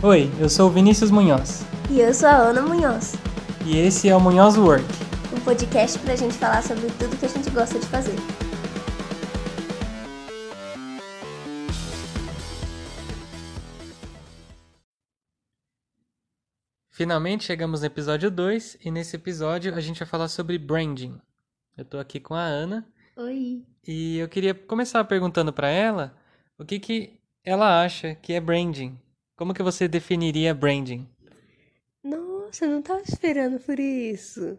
Oi, eu sou o Vinícius Munhoz. E eu sou a Ana Munhoz. E esse é o Munhoz Work, um podcast pra gente falar sobre tudo que a gente gosta de fazer. Finalmente chegamos no episódio 2 e nesse episódio a gente vai falar sobre branding. Eu tô aqui com a Ana. Oi. E eu queria começar perguntando pra ela o que ela acha que é branding. Como que você definiria branding? Nossa, eu não tava esperando por isso.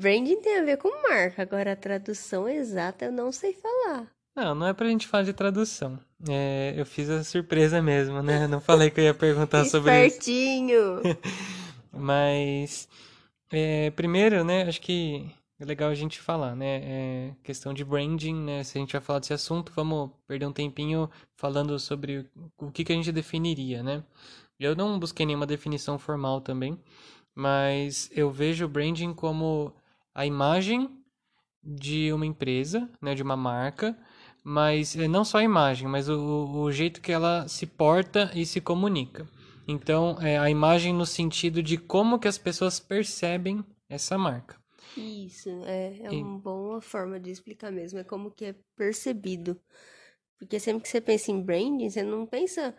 Branding tem a ver com marca, agora a tradução exata eu não sei falar. Não é pra gente falar de tradução. Eu fiz a surpresa mesmo, né? Eu não falei que eu ia perguntar sobre isso. Espertinho! Mas, primeiro, né, acho que é legal a gente falar, né, questão de branding, né, se a gente vai falar desse assunto, vamos perder um tempinho falando sobre o que a gente definiria, né. Eu não busquei nenhuma definição formal também, mas eu vejo o branding como a imagem de uma empresa, né, de uma marca, mas não só a imagem, mas o jeito que ela se porta e se comunica. Então, a imagem no sentido de como que as pessoas percebem essa marca. Isso, uma boa forma de explicar mesmo, é como que é percebido. Porque sempre que você pensa em branding, você não pensa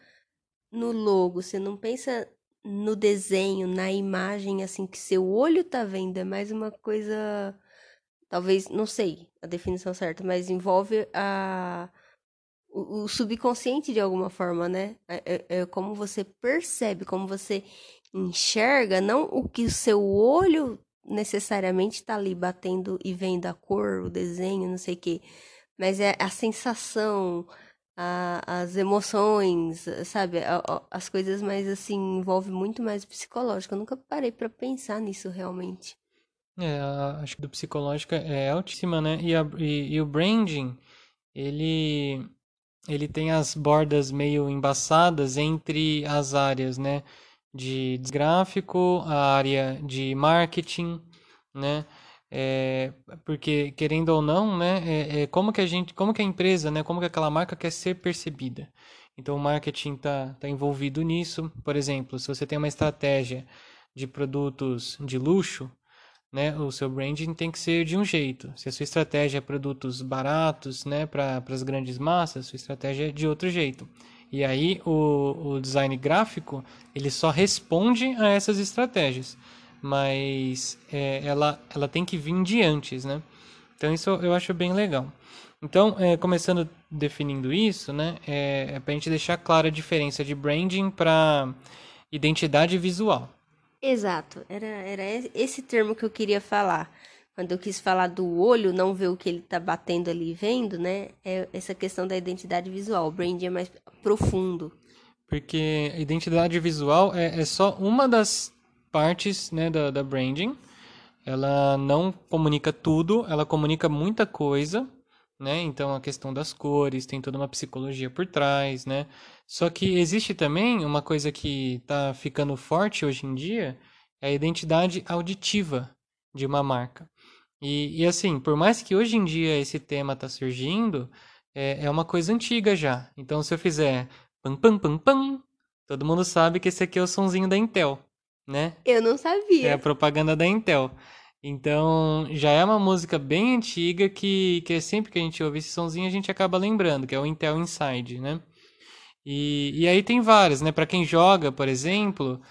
no logo, você não pensa no desenho, na imagem, assim, que seu olho tá vendo, é mais uma coisa, talvez, não sei a definição certa, mas envolve o subconsciente de alguma forma, né? É como você percebe, como você enxerga, não o que o seu olho necessariamente tá ali batendo e vendo a cor, o desenho, não sei o quê. Mas é a sensação, as emoções, sabe? As coisas mais assim, envolve muito mais o psicológico. Eu nunca parei pra pensar nisso realmente. Acho que do psicológico é altíssima, né? E o branding, ele tem as bordas meio embaçadas entre as áreas, né? De gráfico, a área de marketing, né? Porque, querendo ou não, né? Como que a empresa, né? Como que aquela marca quer ser percebida. Então, o marketing tá envolvido nisso. Por exemplo, se você tem uma estratégia de produtos de luxo, né, o seu branding tem que ser de um jeito. Se a sua estratégia é produtos baratos, né, para as grandes massas, sua estratégia é de outro jeito. E aí o design gráfico, ele só responde a essas estratégias, mas ela tem que vir de antes, né? Então isso eu acho bem legal. Então, começando definindo isso, né, para a gente deixar clara a diferença de branding para identidade visual. Exato, era esse termo que eu queria falar. Quando eu quis falar do olho, não ver o que ele tá batendo ali e vendo, né? É essa questão da identidade visual. O branding é mais profundo. Porque a identidade visual é só uma das partes, né, da branding. Ela não comunica tudo, ela comunica muita coisa, né? Então, a questão das cores, tem toda uma psicologia por trás, né? Só que existe também uma coisa que tá ficando forte hoje em dia, é a identidade auditiva de uma marca. E assim, por mais que hoje em dia esse tema tá surgindo, é uma coisa antiga já. Então, se eu fizer pam, pam, pam, pam, todo mundo sabe que esse aqui é o sonzinho da Intel, né? Eu não sabia. É a propaganda da Intel. Então, já é uma música bem antiga que sempre que a gente ouve esse sonzinho, a gente acaba lembrando, que é o Intel Inside, né? E aí tem várias, né? Para quem joga, por exemplo,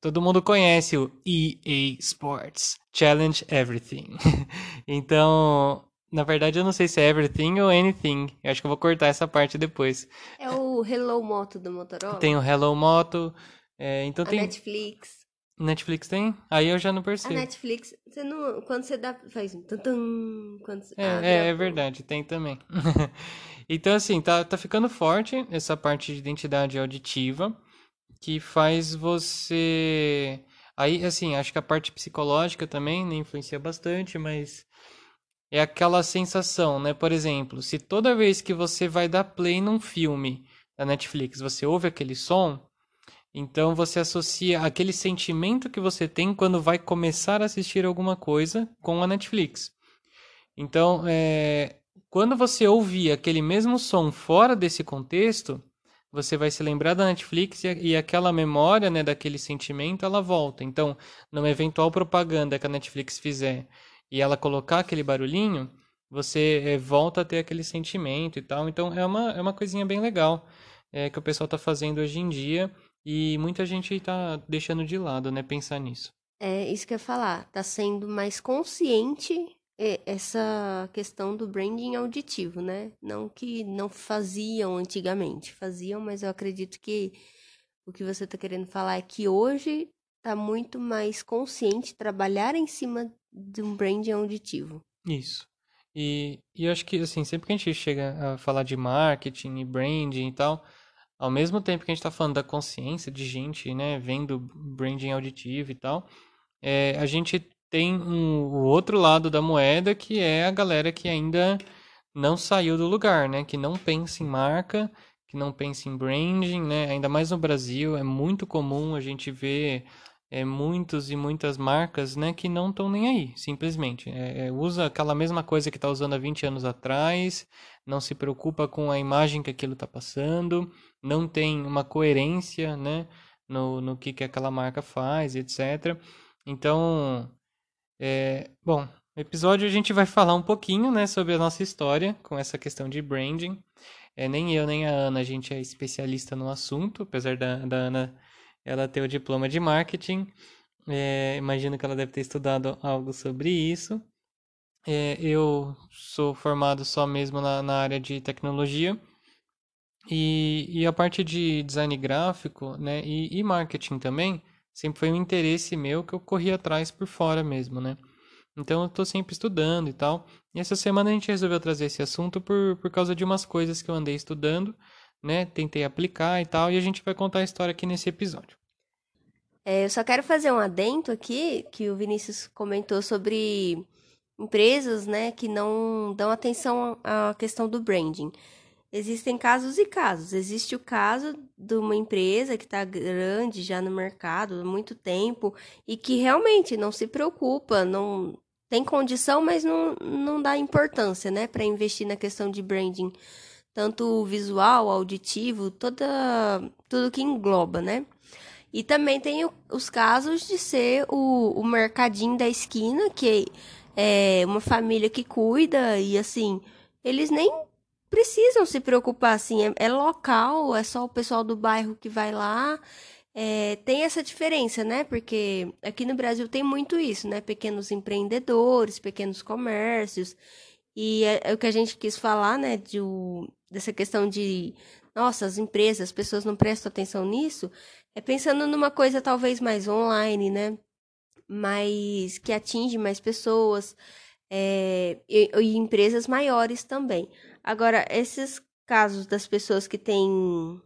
todo mundo conhece o EA Sports, Challenge Everything. Então, na verdade, eu não sei se é Everything ou Anything. Eu acho que eu vou cortar essa parte depois. É o Hello Moto do Motorola. Tem o Hello Moto. Então tem Netflix. Netflix tem? Aí eu já não percebo. A Netflix, você não, quando você dá, faz um tum-tum, quando você é verdade, tem também. Então, assim, tá ficando forte essa parte de identidade auditiva, que faz você... Aí, assim, acho que a parte psicológica também, né, influencia bastante, mas é aquela sensação, né? Por exemplo, se toda vez que você vai dar play num filme da Netflix, você ouve aquele som, então você associa aquele sentimento que você tem quando vai começar a assistir alguma coisa com a Netflix. Então, quando você ouvir aquele mesmo som fora desse contexto, você vai se lembrar da Netflix e aquela memória, né, daquele sentimento, ela volta. Então, numa eventual propaganda que a Netflix fizer e ela colocar aquele barulhinho, você volta a ter aquele sentimento e tal. Então, é uma coisinha bem legal que o pessoal está fazendo hoje em dia e muita gente está deixando de lado, né, pensar nisso. É isso que eu ia falar. Está sendo mais consciente essa questão do branding auditivo, né? Não que não faziam antigamente, faziam, mas eu acredito que o que você está querendo falar é que hoje está muito mais consciente trabalhar em cima de um branding auditivo. Isso. E eu acho que, assim, sempre que a gente chega a falar de marketing e branding e tal, ao mesmo tempo que a gente está falando da consciência de gente, né, vendo branding auditivo e tal, a gente tem o outro lado da moeda, que é a galera que ainda não saiu do lugar, né? Que não pensa em marca, que não pensa em branding, né? Ainda mais no Brasil, é muito comum a gente ver muitos e muitas marcas, né, que não estão nem aí, simplesmente. Usa aquela mesma coisa que está usando há 20 anos atrás, não se preocupa com a imagem que aquilo está passando, não tem uma coerência, né, no que aquela marca faz, etc. Então... Bom, no episódio a gente vai falar um pouquinho, né, sobre a nossa história com essa questão de branding. Nem eu nem a Ana, a gente é especialista no assunto, apesar da Ana ela ter o diploma de marketing. Imagino que ela deve ter estudado algo sobre isso. Eu sou formado só mesmo na área de tecnologia e a parte de design gráfico, né, e marketing também. Sempre foi um interesse meu que eu corri atrás por fora mesmo, né? Então eu tô sempre estudando e tal. E essa semana a gente resolveu trazer esse assunto por causa de umas coisas que eu andei estudando, né? Tentei aplicar e tal. E a gente vai contar a história aqui nesse episódio. Eu só quero fazer um adendo aqui, que o Vinícius comentou sobre empresas, né, que não dão atenção à questão do branding. Existem casos e casos. Existe o caso de uma empresa que está grande já no mercado há muito tempo e que realmente não se preocupa, não tem condição, mas não dá importância, né, para investir na questão de branding, tanto visual, auditivo, tudo que engloba, né? E também tem os casos de ser o mercadinho da esquina, que é uma família que cuida e, assim, eles nem precisam se preocupar, assim, é local, é só o pessoal do bairro que vai lá, tem essa diferença, né, porque aqui no Brasil tem muito isso, né, pequenos empreendedores, pequenos comércios, e é o que a gente quis falar, né, dessa questão de, nossa, as empresas, as pessoas não prestam atenção nisso, pensando numa coisa talvez mais online, né, mas que atinge mais pessoas, e empresas maiores também. Agora, esses casos das pessoas que têm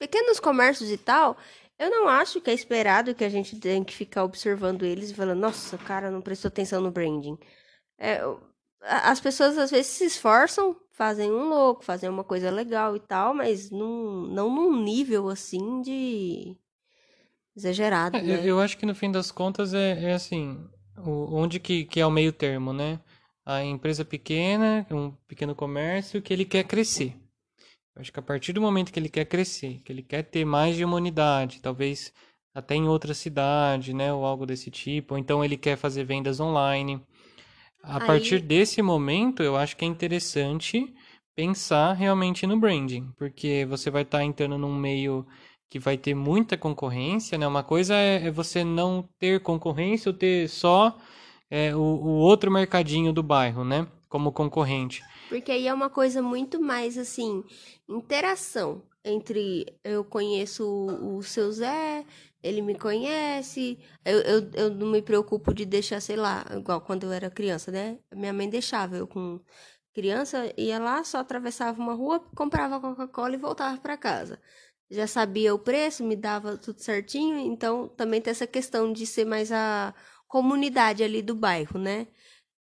pequenos comércios e tal, eu não acho que é esperado que a gente tenha que ficar observando eles e falando, nossa, o cara não prestou atenção no branding. As pessoas, às vezes, se esforçam, fazem um louco, fazem uma coisa legal e tal, mas não num nível, assim, de exagerado, né? Eu acho que, no fim das contas, assim, onde que é o meio termo, né? A empresa pequena, um pequeno comércio, que ele quer crescer. Eu acho que a partir do momento que ele quer crescer, que ele quer ter mais de uma unidade, talvez até em outra cidade, né, ou algo desse tipo, ou então ele quer fazer vendas online. Partir desse momento, eu acho que é interessante pensar realmente no branding, porque você vai estar entrando num meio que vai ter muita concorrência, né? Uma coisa é você não ter concorrência ou ter só o outro mercadinho do bairro, né, como concorrente. Porque aí é uma coisa muito mais, assim, interação entre eu conheço o seu Zé, ele me conhece, eu não me preocupo de deixar, sei lá, igual quando eu era criança, né, minha mãe deixava, eu com criança ia lá, só atravessava uma rua, comprava Coca-Cola e voltava para casa. Já sabia o preço, me dava tudo certinho, então também tem essa questão de ser mais a comunidade ali do bairro, né?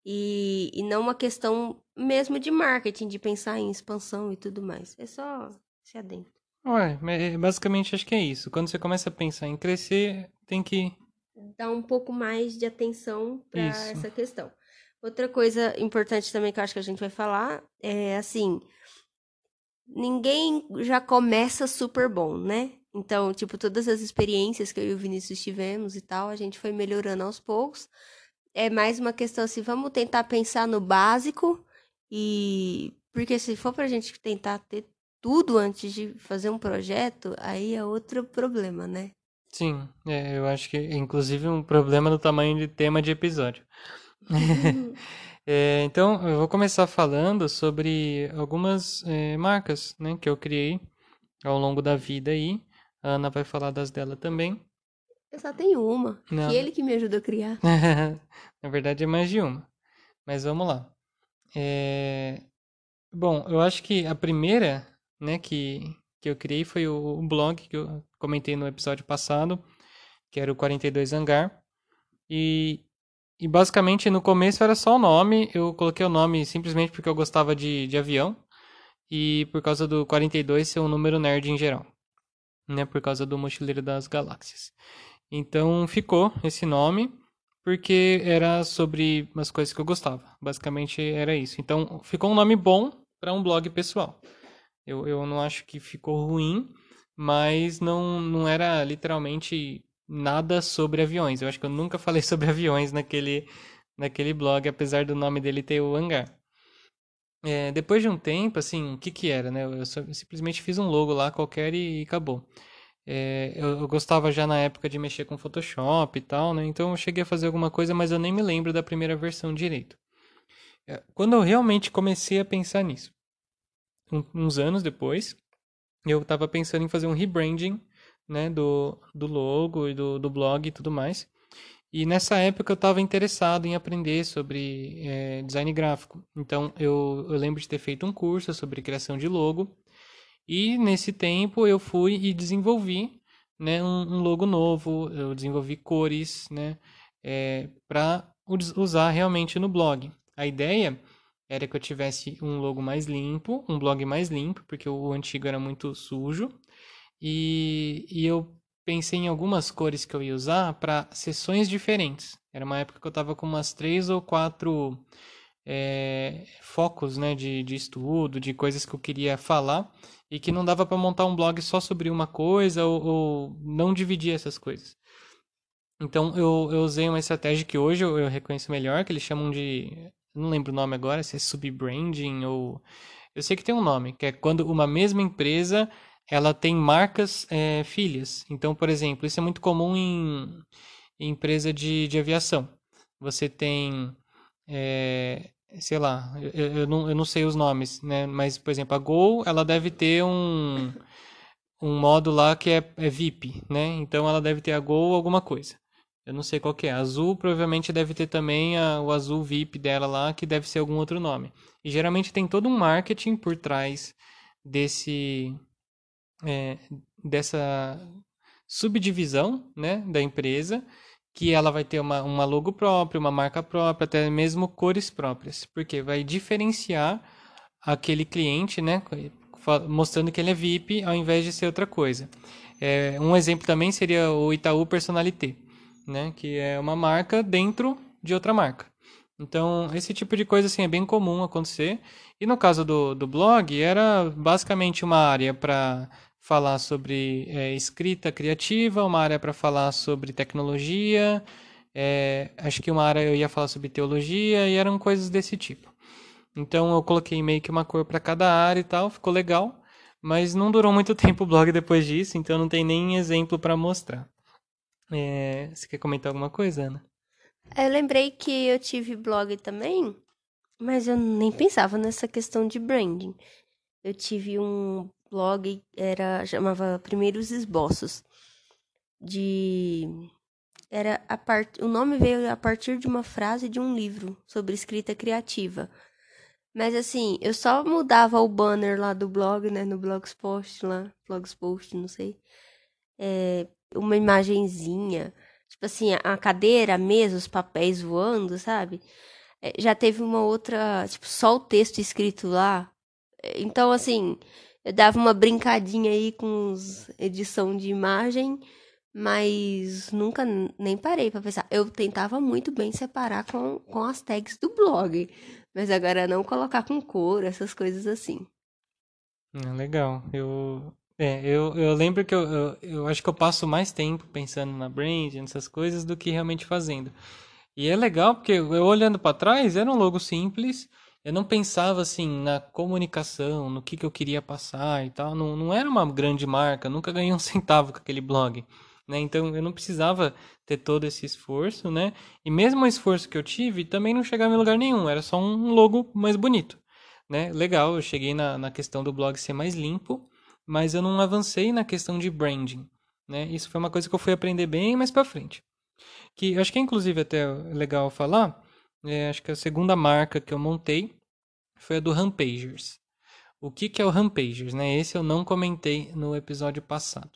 E não uma questão mesmo de marketing, de pensar em expansão e tudo mais. É só se adentrar. Basicamente acho que é isso. Quando você começa a pensar em crescer, tem que dar um pouco mais de atenção para essa questão. Outra coisa importante também que eu acho que a gente vai falar é, assim, ninguém já começa super bom, né? Então, tipo, todas as experiências que eu e o Vinícius tivemos e tal, a gente foi melhorando aos poucos. É mais uma questão assim, vamos tentar pensar no básico e... Porque se for pra gente tentar ter tudo antes de fazer um projeto, aí é outro problema, né? Sim, eu acho que inclusive um problema do tamanho de tema de episódio. Então, eu vou começar falando sobre algumas marcas, né, que eu criei ao longo da vida aí. A Ana vai falar das dela também. Eu só tenho uma, que ele que me ajudou a criar. Na verdade é mais de uma, mas vamos lá. Bom, eu acho que a primeira, né, que eu criei foi o blog que eu comentei no episódio passado, que era o 42 Hangar. E basicamente no começo era só o nome, eu coloquei o nome simplesmente porque eu gostava de avião e por causa do 42 ser um número nerd em geral, né, por causa do Mochileiro das Galáxias. Então ficou esse nome porque era sobre as coisas que eu gostava, basicamente era isso. Então ficou um nome bom para um blog pessoal. Eu não acho que ficou ruim, mas não era literalmente nada sobre aviões. Eu acho que eu nunca falei sobre aviões naquele blog, apesar do nome dele ter o hangar. Depois de um tempo, assim, o que era, né? Eu simplesmente fiz um logo lá qualquer e acabou. Eu gostava já na época de mexer com Photoshop e tal, né? Então eu cheguei a fazer alguma coisa, mas eu nem me lembro da primeira versão direito. Quando eu realmente comecei a pensar nisso, uns anos depois, eu estava pensando em fazer um rebranding, né, do logo e do blog e tudo mais. E nessa época eu estava interessado em aprender sobre design gráfico. Então eu lembro de ter feito um curso sobre criação de logo. E nesse tempo eu fui e desenvolvi, né, um logo novo, eu desenvolvi cores, né, para usar realmente no blog. A ideia era que eu tivesse um logo mais limpo, um blog mais limpo, porque o antigo era muito sujo. E eu pensei em algumas cores que eu ia usar para sessões diferentes. Era uma época que eu estava com umas 3 ou 4... focos, né, de estudo, de coisas que eu queria falar e que não dava para montar um blog só sobre uma coisa ou não dividir essas coisas. Então eu usei uma estratégia que hoje eu reconheço melhor, que eles chamam de, não lembro o nome agora, se é sub-branding ou... Eu sei que tem um nome, que é quando uma mesma empresa ela tem marcas filhas. Então, por exemplo, isso é muito comum em empresa de aviação. Você tem... sei lá, eu não sei os nomes, né? Mas, por exemplo, a Gol, ela deve ter um modo lá que é VIP, né? Então ela deve ter a Gol alguma coisa. Eu não sei qual que é. A Azul provavelmente deve ter também o Azul VIP dela lá, que deve ser algum outro nome. E geralmente tem todo um marketing por trás dessa subdivisão, né, da empresa, que ela vai ter uma logo própria, uma marca própria, até mesmo cores próprias, porque vai diferenciar aquele cliente, né, mostrando que ele é VIP ao invés de ser outra coisa. Um exemplo também seria o Itaú Personalité, né, que é uma marca dentro de outra marca. Então, esse tipo de coisa assim, é bem comum acontecer. E no caso do blog, era basicamente uma área para... falar sobre escrita criativa, uma área para falar sobre tecnologia, acho que uma área eu ia falar sobre teologia, e eram coisas desse tipo. Então eu coloquei meio que uma cor para cada área e tal, ficou legal, mas não durou muito tempo o blog depois disso, então não tem nem exemplo para mostrar. Você quer comentar alguma coisa, Ana? Eu lembrei que eu tive blog também, mas eu nem pensava nessa questão de branding. Eu tive um blog, chamava Primeiros Esboços. O nome veio a partir de uma frase de um livro sobre escrita criativa. Mas assim, eu só mudava o banner lá do blog, né, no Blogspot lá, não sei. Uma imagenzinha, tipo assim, a cadeira, a mesa, os papéis voando, sabe? Já teve uma outra, tipo, só o texto escrito lá. Então, assim, eu dava uma brincadinha aí com edição de imagem, Mas nunca nem parei pra pensar. Eu tentava muito bem separar com as tags do blog. Mas agora não colocar com cor, essas coisas assim. Legal. Eu lembro que eu acho que eu passo mais tempo pensando na brand, nessas coisas, do que realmente fazendo. E é legal porque eu olhando pra trás, era um logo simples. Eu não pensava assim na comunicação, no que eu queria passar e tal. Não era uma grande marca, nunca ganhei um centavo com aquele blog. Né? Então eu não precisava ter todo esse esforço, né? E mesmo o esforço que eu tive também não chegava em lugar nenhum, era só um logo mais bonito, né? Legal, eu cheguei na questão do blog ser mais limpo, mas eu não avancei na questão de branding, né? Isso foi uma coisa que eu fui aprender bem mais pra frente, que acho que é inclusive até legal falar, acho que a segunda marca que eu montei foi a do Rampagers. O que é o Rampagers, né? Esse eu não comentei no episódio passado.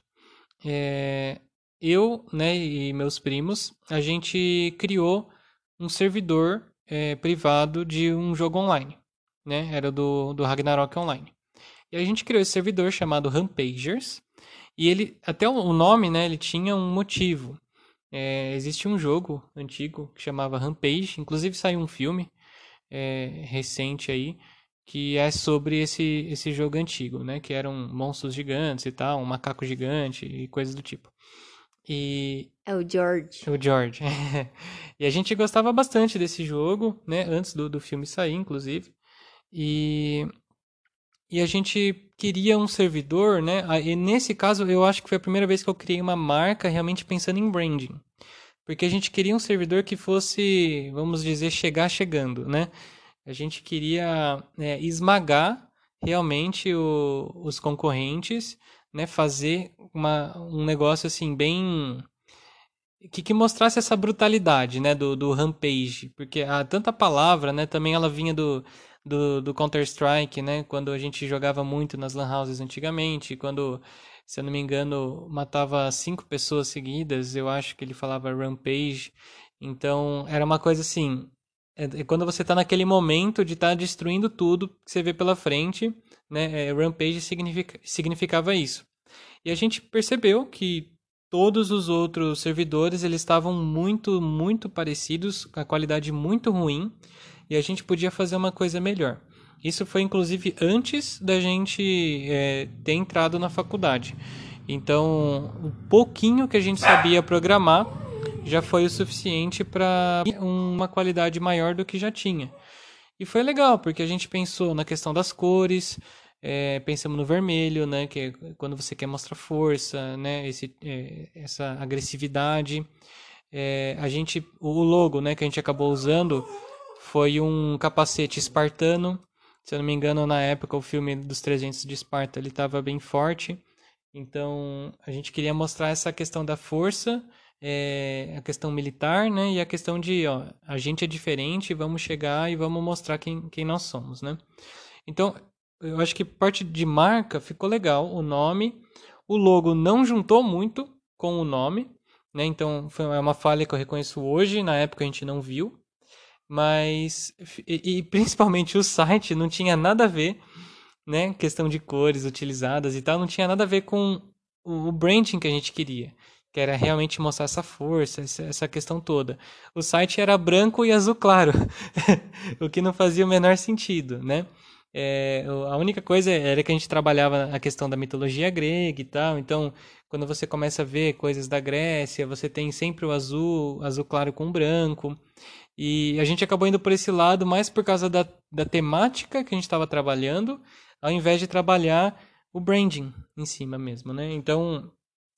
Eu, né, e meus primos, a gente criou um servidor privado de um jogo online, né? Era do Ragnarok Online. E a gente criou esse servidor chamado Rampagers, e ele, até o nome, né, ele tinha um motivo. Existe um jogo antigo que chamava Rampage, inclusive saiu um filme recente aí, que é sobre esse jogo antigo, né? Que eram monstros gigantes e tal, um macaco gigante e coisas do tipo. É o George. O George. E a gente gostava bastante desse jogo, né? Antes do filme sair, inclusive. E a gente queria um servidor, né? E nesse caso, eu acho que foi a primeira vez que eu criei uma marca realmente pensando em branding. Porque a gente queria um servidor que fosse, vamos dizer, chegar chegando, né? A gente queria esmagar realmente os concorrentes, né? Fazer um negócio assim bem... Que mostrasse essa brutalidade, né? Do Rampage. Porque tanta palavra, né? Também ela vinha do Counter-Strike, né? Quando a gente jogava muito nas lan houses antigamente. Quando, se eu não me engano, matava 5 pessoas seguidas. Eu acho que ele falava Rampage. Então, era uma coisa assim... É quando você está naquele momento de estar destruindo tudo que você vê pela frente, né? Rampage significava isso. E a gente percebeu que todos os outros servidores, eles estavam muito, muito parecidos, com a qualidade muito ruim, e a gente podia fazer uma coisa melhor. Isso foi, inclusive, antes da gente ter entrado na faculdade. Então, o pouquinho que a gente sabia programar já foi o suficiente para uma qualidade maior do que já tinha. E foi legal, porque a gente pensou na questão das cores, pensamos no vermelho, né, que é quando você quer mostrar força, né, essa agressividade. O logo, né, que a gente acabou usando foi um capacete espartano. Se eu não me engano, na época, o filme dos 300 de Esparta estava bem forte. Então, a gente queria mostrar essa questão da força... a questão militar, né, e a questão de, ó, a gente é diferente, vamos chegar e vamos mostrar quem nós somos, né? Então, eu acho que parte de marca ficou legal, o nome, o logo não juntou muito com o nome, né? Então, foi uma falha que eu reconheço hoje, na época a gente não viu, mas, e principalmente o site não tinha nada a ver, né, questão de cores utilizadas e tal, não tinha nada a ver com o branding que a gente queria. Que era realmente mostrar essa força, essa questão toda. O site era branco e azul claro, o que não fazia o menor sentido, né? A única coisa era que a gente trabalhava a questão da mitologia grega e tal, então quando você começa a ver coisas da Grécia, você tem sempre o azul claro com branco, e a gente acabou indo por esse lado mais por causa da temática que a gente estava trabalhando, ao invés de trabalhar o branding em cima mesmo, né? Então...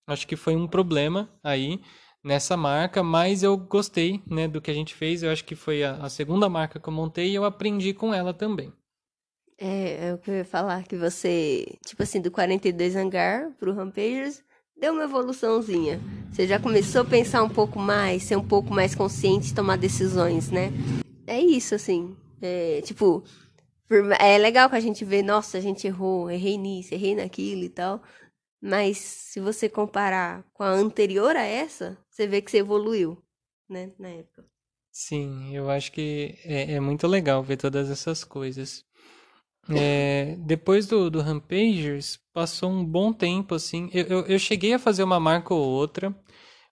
Acho que foi um problema aí nessa marca, mas eu gostei, né, do que a gente fez. Eu acho que foi a segunda marca que eu montei e eu aprendi com ela também. É o que eu ia falar, que você, tipo assim, do 42 Hangar pro Rampagers, deu uma evoluçãozinha. Você já começou a pensar um pouco mais, ser um pouco mais consciente, tomar decisões, né? É isso, assim. É legal que a gente vê, nossa, a gente errou, errei nisso, errei naquilo e tal... Mas se você comparar com a anterior a essa, você vê que você evoluiu, né, na época. Sim, eu acho que é muito legal ver todas essas coisas. Depois do Rampagers, passou um bom tempo, assim. Eu cheguei a fazer uma marca ou outra,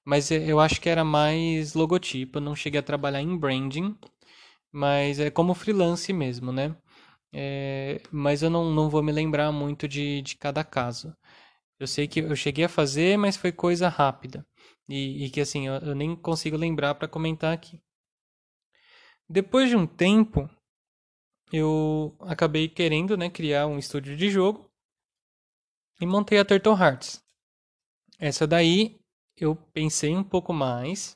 mas eu acho que era mais logotipo. Eu não cheguei a trabalhar em branding, mas é como freelance mesmo, né? Mas eu não vou me lembrar muito de cada caso. Eu sei que eu cheguei a fazer, mas foi coisa rápida. E que, assim, eu nem consigo lembrar para comentar aqui. Depois de um tempo, eu acabei querendo, né, criar um estúdio de jogo e montei a Turtle Hearts. Essa daí eu pensei um pouco mais,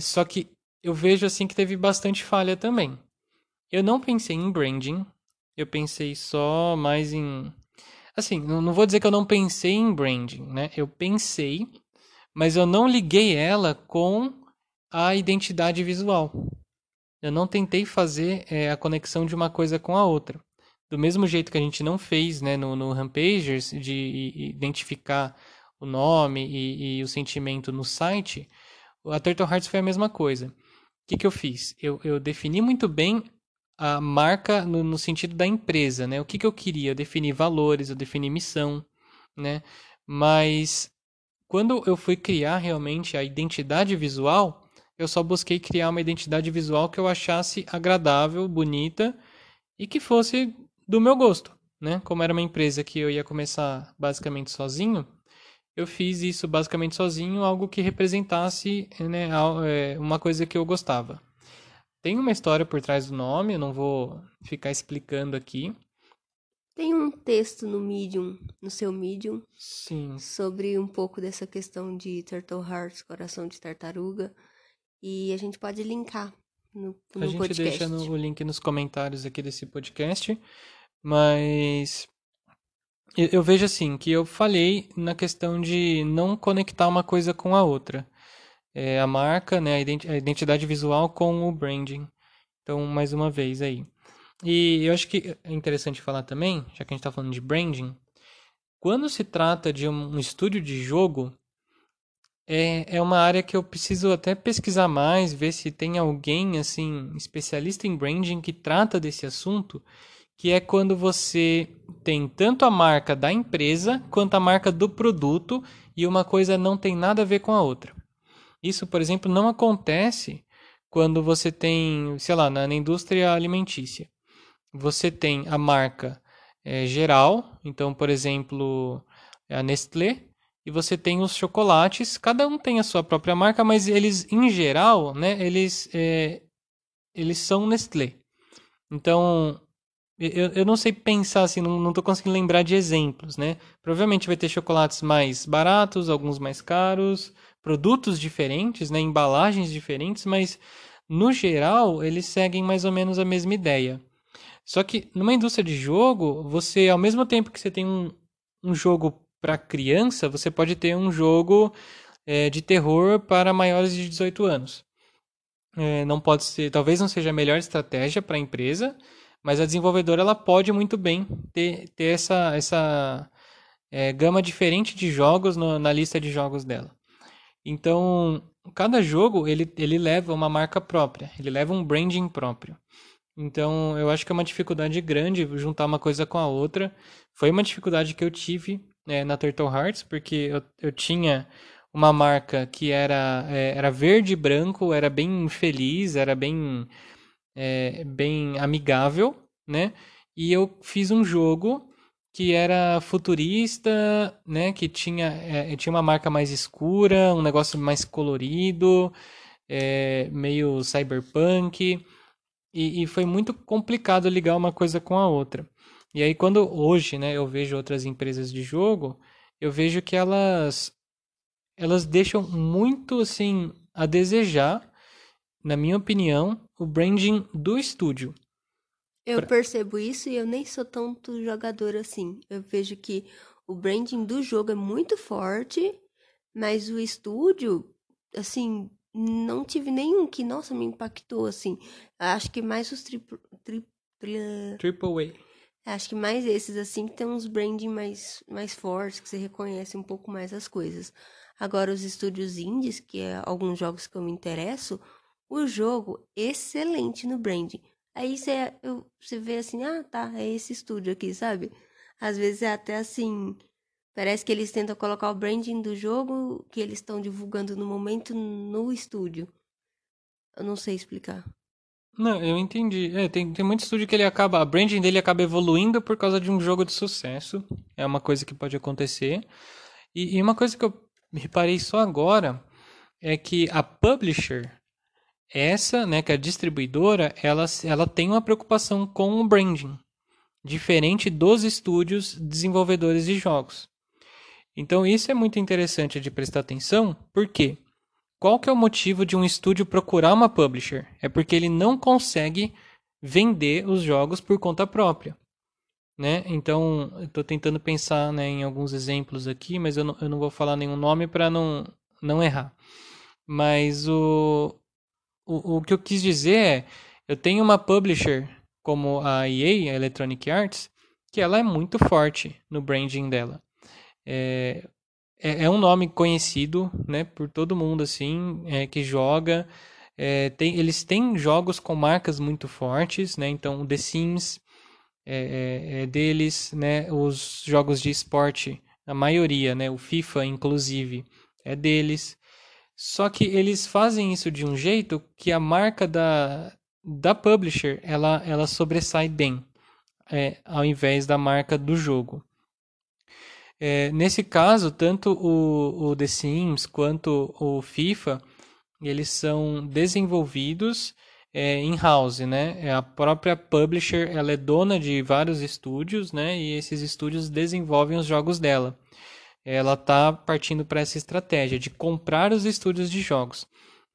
só que eu vejo assim que teve bastante falha também. Eu não pensei em branding, eu pensei só mais em... Assim, não vou dizer que eu não pensei em branding, né? Eu pensei, mas eu não liguei ela com a identidade visual. Eu não tentei fazer a conexão de uma coisa com a outra. Do mesmo jeito que a gente não fez, né, no Rampagers, de identificar o nome e o sentimento no site, a Turtle Hearts foi a mesma coisa. O que eu fiz? Eu defini muito bem a marca no sentido da empresa, né? O que eu queria? Eu defini valores, eu defini missão, né? Mas quando eu fui criar realmente a identidade visual, eu só busquei criar uma identidade visual que eu achasse agradável, bonita e que fosse do meu gosto, né? Como era uma empresa que eu ia começar basicamente sozinho, eu fiz isso basicamente sozinho, algo que representasse, né, uma coisa que eu gostava. Tem uma história por trás do nome, eu não vou ficar explicando aqui. Tem um texto no seu Medium, sim, sobre um pouco dessa questão de Turtle Hearts, coração de tartaruga. E a gente pode linkar no podcast. A gente deixa o link nos comentários aqui desse podcast. Mas eu vejo assim, que eu falhei na questão de não conectar uma coisa com a outra. A marca, né, a identidade visual com o branding. Então, mais uma vez aí. E eu acho que é interessante falar também, já que a gente está falando de branding, quando se trata de um estúdio de jogo... É uma área que eu preciso até pesquisar mais, ver se tem alguém, assim, especialista em branding que trata desse assunto, que é quando você tem tanto a marca da empresa quanto a marca do produto e uma coisa não tem nada a ver com a outra. Isso, por exemplo, não acontece quando você tem, sei lá, na indústria alimentícia. Você tem a marca geral, então, por exemplo, a Nestlé, e você tem os chocolates, cada um tem a sua própria marca, mas eles, em geral, né, eles são Nestlé. Então, eu não sei pensar assim, não estou conseguindo lembrar de exemplos, né? Provavelmente vai ter chocolates mais baratos, alguns mais caros, produtos diferentes, né, embalagens diferentes, mas, no geral, eles seguem mais ou menos a mesma ideia. Só que, numa indústria de jogo, você, ao mesmo tempo que você tem um jogo para criança, você pode ter um jogo de terror para maiores de 18 anos. Não pode ser, talvez não seja a melhor estratégia para a empresa, mas a desenvolvedora ela pode muito bem ter essa gama diferente de jogos na lista de jogos dela. Então, cada jogo ele leva uma marca própria, ele leva um branding próprio. Então, eu acho que é uma dificuldade grande juntar uma coisa com a outra. Foi uma dificuldade que eu tive na Turtle Hearts, porque eu tinha uma marca que era verde e branco, era bem feliz, era bem amigável, né? E eu fiz um jogo que era futurista, né? Que tinha uma marca mais escura, um negócio mais colorido, meio cyberpunk. E foi muito complicado ligar uma coisa com a outra. E aí quando hoje, né, eu vejo outras empresas de jogo, eu vejo que elas deixam muito assim a desejar, na minha opinião, o branding do estúdio. Eu percebo isso e eu nem sou tanto jogador assim. Eu vejo que o branding do jogo é muito forte, mas o estúdio, assim... Não tive nenhum que, nossa, me impactou, assim. Acho que mais os Triple A. Acho que mais esses, assim, que tem uns branding mais fortes, que você reconhece um pouco mais as coisas. Agora, os estúdios indies, que é alguns jogos que eu me interesso, o jogo excelente no branding. Aí você vê assim, ah, tá, é esse estúdio aqui, sabe? Às vezes é até assim, parece que eles tentam colocar o branding do jogo que eles estão divulgando no momento no estúdio. Eu não sei explicar. Não, eu entendi. É, tem muito estúdio que ele acaba, a branding dele acaba evoluindo por causa de um jogo de sucesso. É uma coisa que pode acontecer. E uma coisa que eu reparei só agora é que a publisher, essa, né, que é a distribuidora, ela tem uma preocupação com o branding, diferente dos estúdios desenvolvedores de jogos. Então isso é muito interessante de prestar atenção, por quê? Qual que é o motivo de um estúdio procurar uma publisher? É porque ele não consegue vender os jogos por conta própria, né? Então eu estou tentando pensar, né, em alguns exemplos aqui, mas eu não vou falar nenhum nome para não errar. Mas o que eu quis dizer é, eu tenho uma publisher como a EA, a Electronic Arts, que ela é muito forte no branding dela. É um nome conhecido, né, por todo mundo assim, que joga. Eles têm jogos com marcas muito fortes, né, então o The Sims é deles, né, os jogos de esporte, a maioria, né, o FIFA inclusive, é deles. Só que eles fazem isso de um jeito que a marca da publisher, ela sobressai bem, ao invés da marca do jogo. Nesse caso, tanto o The Sims quanto o FIFA, eles são desenvolvidos in-house, né? A própria publisher, ela é dona de vários estúdios, né? E esses estúdios desenvolvem os jogos dela. Ela está partindo para essa estratégia de comprar os estúdios de jogos.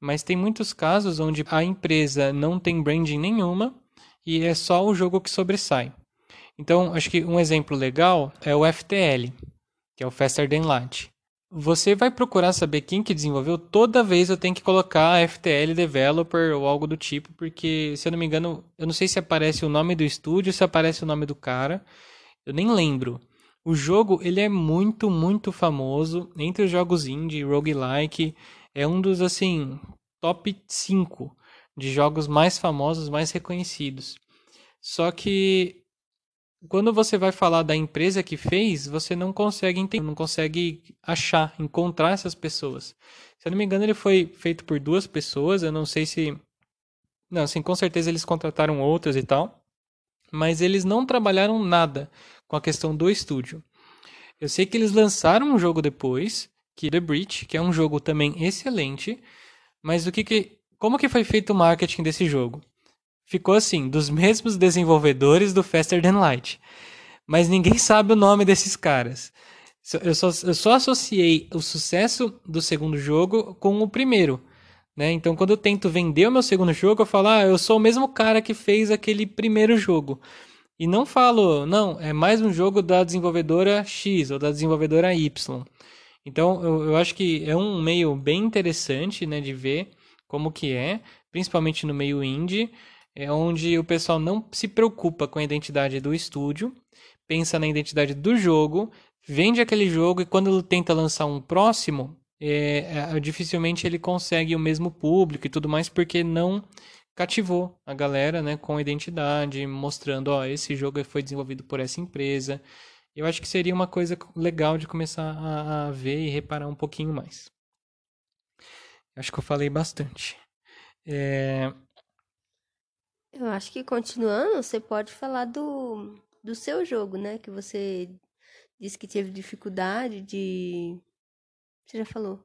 Mas tem muitos casos onde a empresa não tem branding nenhuma e é só o jogo que sobressai. Então, acho que um exemplo legal é o FTL, que é o Faster Than Light. Você vai procurar saber quem que desenvolveu, toda vez eu tenho que colocar FTL Developer ou algo do tipo, porque, se eu não me engano, eu não sei se aparece o nome do estúdio, se aparece o nome do cara, eu nem lembro. O jogo, ele é muito, muito famoso entre os jogos indie, roguelike, é um dos, assim, top 5 de jogos mais famosos, mais reconhecidos. Só que quando você vai falar da empresa que fez, você não consegue entender, não consegue achar, encontrar essas pessoas. Se eu não me engano, ele foi feito por 2 pessoas, eu não sei se... Não, assim, com certeza eles contrataram outras e tal, mas eles não trabalharam nada com a questão do estúdio. Eu sei que eles lançaram um jogo depois, que é The Breach, que é um jogo também excelente, mas como que foi feito o marketing desse jogo? Ficou assim, dos mesmos desenvolvedores do Faster Than Light. Mas ninguém sabe o nome desses caras. Eu só associei o sucesso do segundo jogo com o primeiro, né? Então, quando eu tento vender o meu segundo jogo, eu falo, eu sou o mesmo cara que fez aquele primeiro jogo. E não falo, não, é mais um jogo da desenvolvedora X ou da desenvolvedora Y. Então, eu acho que é um meio bem interessante, né, de ver como que é, principalmente no meio indie, é onde o pessoal não se preocupa com a identidade do estúdio, pensa na identidade do jogo, vende aquele jogo e quando ele tenta lançar um próximo, dificilmente ele consegue o mesmo público e tudo mais, porque não cativou a galera, né, com a identidade, mostrando, esse jogo foi desenvolvido por essa empresa. Eu acho que seria uma coisa legal de começar a ver e reparar um pouquinho mais. Acho que eu falei bastante. Eu acho que, continuando, você pode falar do seu jogo, né? Que você disse que teve dificuldade de... Você já falou.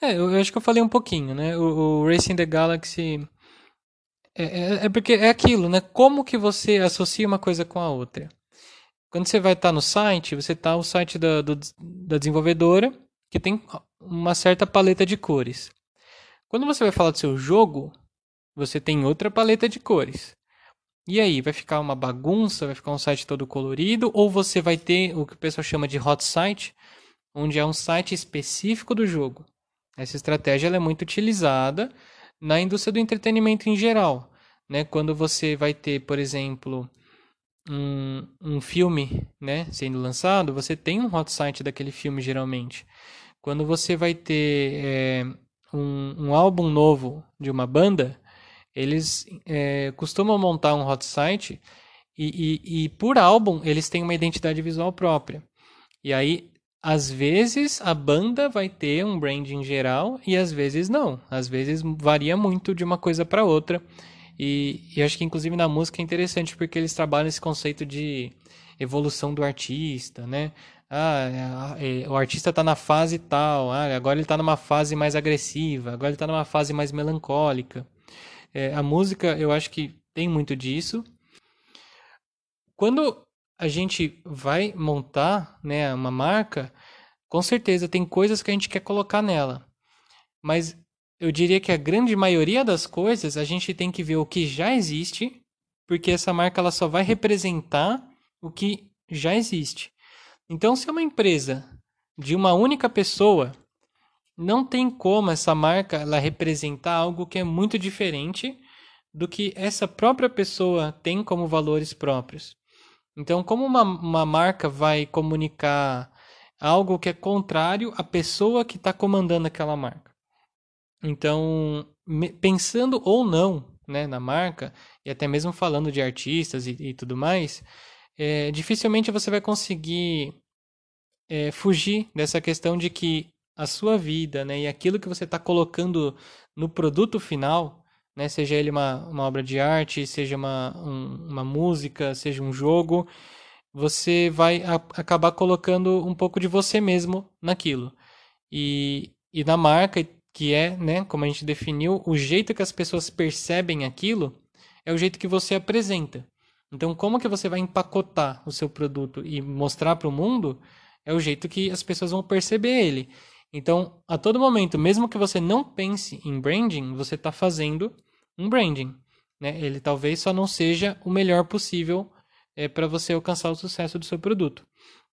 Eu acho que eu falei um pouquinho, né? O Racing the Galaxy... É porque é aquilo, né? Como que você associa uma coisa com a outra? Quando você vai estar no site, você está no site da desenvolvedora, que tem uma certa paleta de cores. Quando você vai falar do seu jogo... Você tem outra paleta de cores. E aí, vai ficar uma bagunça? Vai ficar um site todo colorido? Ou você vai ter o que o pessoal chama de hot site, onde é um site específico do jogo? Essa estratégia ela é muito utilizada na indústria do entretenimento em geral, né? Quando você vai ter, por exemplo, um filme, né, sendo lançado, você tem um hot site daquele filme, geralmente. Quando você vai ter um álbum novo de uma banda... Eles costumam montar um hot site e por álbum eles têm uma identidade visual própria. E aí, às vezes, a banda vai ter um branding geral e às vezes não. Às vezes varia muito de uma coisa para outra. E acho que inclusive na música é interessante porque eles trabalham esse conceito de evolução do artista, né? Ah, o artista está na fase tal, agora ele está numa fase mais agressiva, agora ele está numa fase mais melancólica. A música, eu acho que tem muito disso. Quando a gente vai montar, né, uma marca, com certeza tem coisas que a gente quer colocar nela. Mas eu diria que a grande maioria das coisas a gente tem que ver o que já existe, porque essa marca ela só vai representar o que já existe. Então, se é uma empresa de uma única pessoa, não tem como essa marca ela representar algo que é muito diferente do que essa própria pessoa tem como valores próprios. Então, como uma marca vai comunicar algo que é contrário à pessoa que está comandando aquela marca? Então, pensando ou não, né, na marca, e até mesmo falando de artistas e tudo mais, dificilmente você vai conseguir fugir dessa questão de que a sua vida, né, e aquilo que você está colocando no produto final, né, seja ele uma obra de arte, seja uma música, seja um jogo, você vai acabar colocando um pouco de você mesmo naquilo. E na marca, que é, né, como a gente definiu, o jeito que as pessoas percebem aquilo é o jeito que você apresenta. Então, como que você vai empacotar o seu produto e mostrar para o mundo é o jeito que as pessoas vão perceber ele. Então, a todo momento, mesmo que você não pense em branding, você está fazendo um branding, né? Ele talvez só não seja o melhor possível para você alcançar o sucesso do seu produto.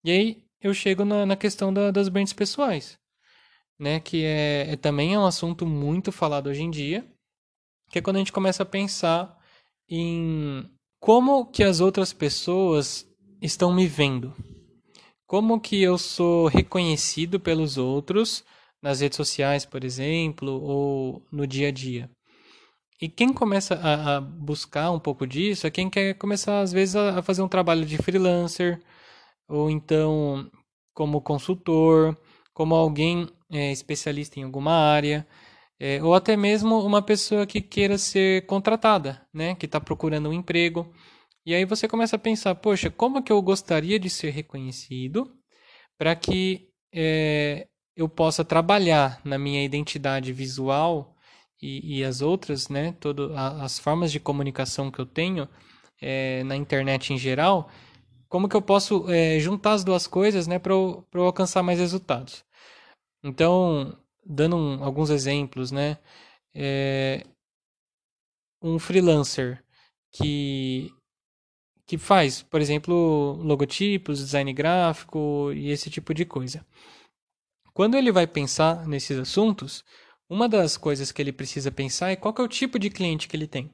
E aí, eu chego na questão das brands pessoais, né, que também é um assunto muito falado hoje em dia, que é quando a gente começa a pensar em como que as outras pessoas estão me vendo, como que eu sou reconhecido pelos outros nas redes sociais, por exemplo, ou no dia a dia. E quem começa a buscar um pouco disso é quem quer começar, às vezes, a fazer um trabalho de freelancer, ou então como consultor, como alguém especialista em alguma área, ou até mesmo uma pessoa que queira ser contratada, né, que está procurando um emprego. E aí você começa a pensar, poxa, como que eu gostaria de ser reconhecido para que eu possa trabalhar na minha identidade visual e as outras, né, todas as formas de comunicação que eu tenho na internet em geral, como que eu posso juntar as duas coisas, né, para eu alcançar mais resultados. Então, dando alguns exemplos, né? Um freelancer que faz, por exemplo, logotipos, design gráfico e esse tipo de coisa. Quando ele vai pensar nesses assuntos, uma das coisas que ele precisa pensar é qual que é o tipo de cliente que ele tem.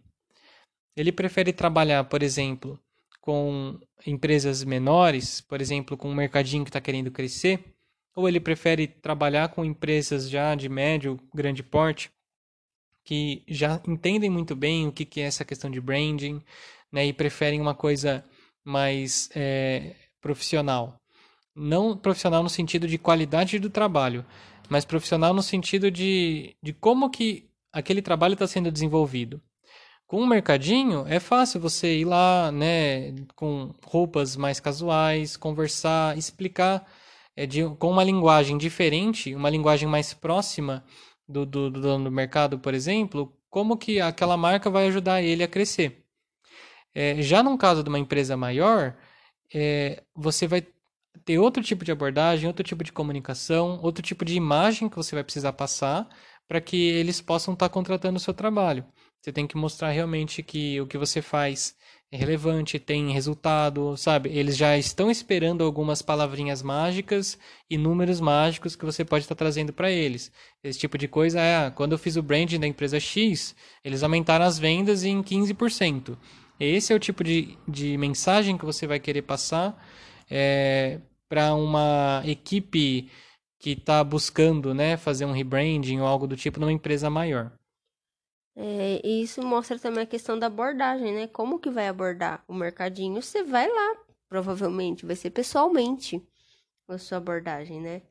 Ele prefere trabalhar, por exemplo, com empresas menores, por exemplo, com um mercadinho que está querendo crescer, ou ele prefere trabalhar com empresas já de médio, grande porte, que já entendem muito bem o que é essa questão de branding, né, e preferem uma coisa mais profissional. Não profissional no sentido de qualidade do trabalho, mas profissional no sentido de como que aquele trabalho está sendo desenvolvido. Com um mercadinho, é fácil você ir lá, né, com roupas mais casuais, conversar, explicar com uma linguagem diferente, uma linguagem mais próxima do dono do mercado, por exemplo, como que aquela marca vai ajudar ele a crescer. Já no caso de uma empresa maior, você vai ter outro tipo de abordagem, outro tipo de comunicação, outro tipo de imagem que você vai precisar passar para que eles possam estar contratando o seu trabalho. Você tem que mostrar realmente que o que você faz é relevante, tem resultado, sabe? Eles já estão esperando algumas palavrinhas mágicas e números mágicos que você pode estar trazendo para eles. Esse tipo de coisa quando eu fiz o branding da empresa X, eles aumentaram as vendas em 15%. Esse é o tipo de mensagem que você vai querer passar para uma equipe que está buscando, né, fazer um rebranding ou algo do tipo numa empresa maior. E isso mostra também a questão da abordagem, né? Como que vai abordar o mercadinho? Você vai lá, provavelmente, vai ser pessoalmente a sua abordagem, né?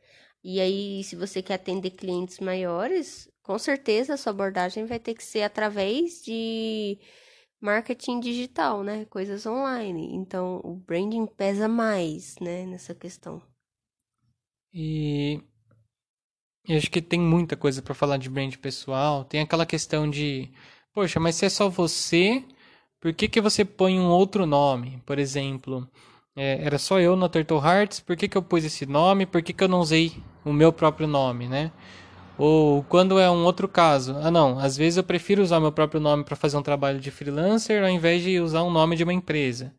E aí, se você quer atender clientes maiores, com certeza a sua abordagem vai ter que ser através de marketing digital, né? Coisas online. Então, o branding pesa mais, né? Nessa questão. E eu acho que tem muita coisa para falar de brand pessoal. Tem aquela questão de, poxa, mas se é só você, por que você põe um outro nome? Por exemplo, era só eu na Turtle Hearts, por que eu pus esse nome? Por que eu não usei o meu próprio nome, né? Ou quando é um outro caso, não, às vezes eu prefiro usar meu próprio nome para fazer um trabalho de freelancer ao invés de usar um nome de uma empresa.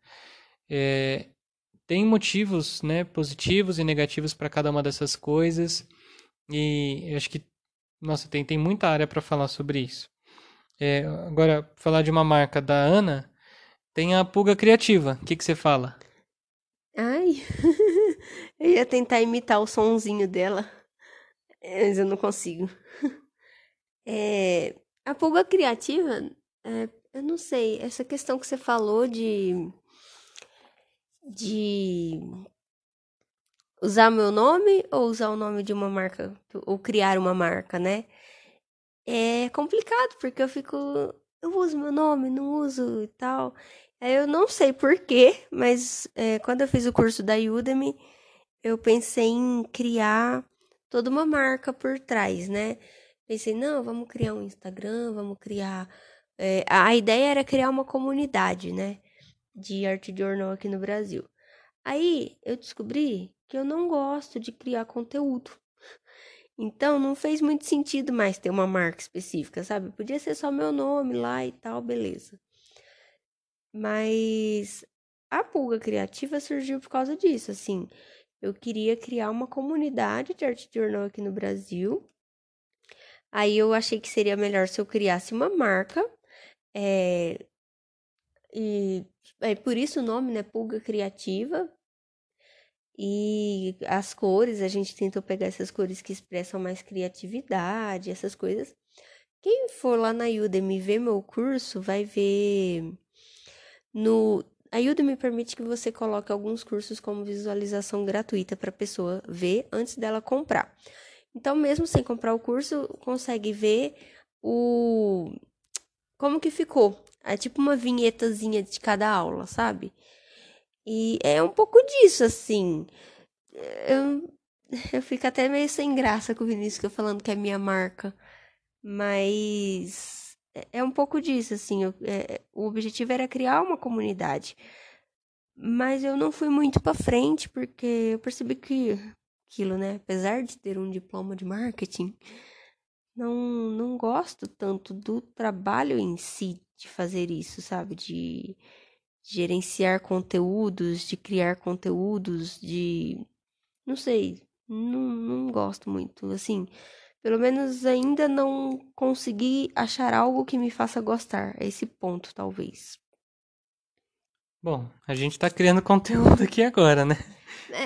Tem motivos, né, positivos e negativos para cada uma dessas coisas, e eu acho que, nossa, tem muita área para falar sobre isso. Agora, falar de uma marca da Ana, tem a Pulga Criativa, o que você fala? Ai, eu ia tentar imitar o sonzinho dela. Mas eu não consigo. A Pulga Criativa, eu não sei, essa questão que você falou de usar meu nome ou usar o nome de uma marca, ou criar uma marca, né? É complicado, porque eu uso meu nome, não uso e tal. Eu não sei porquê, mas quando eu fiz o curso da Udemy, eu pensei em criar toda uma marca por trás, né? Pensei, não, vamos criar um Instagram, vamos criar... a ideia era criar uma comunidade, né? De arte de jornal aqui no Brasil. Aí, eu descobri que eu não gosto de criar conteúdo. Então, não fez muito sentido mais ter uma marca específica, sabe? Podia ser só meu nome lá e tal, beleza. Mas a Pulga Criativa surgiu por causa disso, assim... Eu queria criar uma comunidade de arte de jornal aqui no Brasil. Aí eu achei que seria melhor se eu criasse uma marca. E por isso o nome, né? Pulga Criativa. E as cores, a gente tentou pegar essas cores que expressam mais criatividade, essas coisas. Quem for lá na Udemy ver meu curso, vai ver no... A Udemy permite que você coloque alguns cursos como visualização gratuita para a pessoa ver antes dela comprar. Então, mesmo sem comprar o curso, consegue ver como que ficou. É tipo uma vinhetazinha de cada aula, sabe? E é um pouco disso, assim. Eu fico até meio sem graça com o Vinícius falando que é minha marca. Mas... É um pouco disso, assim, o objetivo era criar uma comunidade, mas eu não fui muito pra frente, porque eu percebi que aquilo, né, apesar de ter um diploma de marketing, não gosto tanto do trabalho em si, de fazer isso, sabe, de gerenciar conteúdos, de criar conteúdos, não sei, não gosto muito, assim... Pelo menos ainda não consegui achar algo que me faça gostar. É esse ponto, talvez. Bom, a gente tá criando conteúdo aqui agora, né?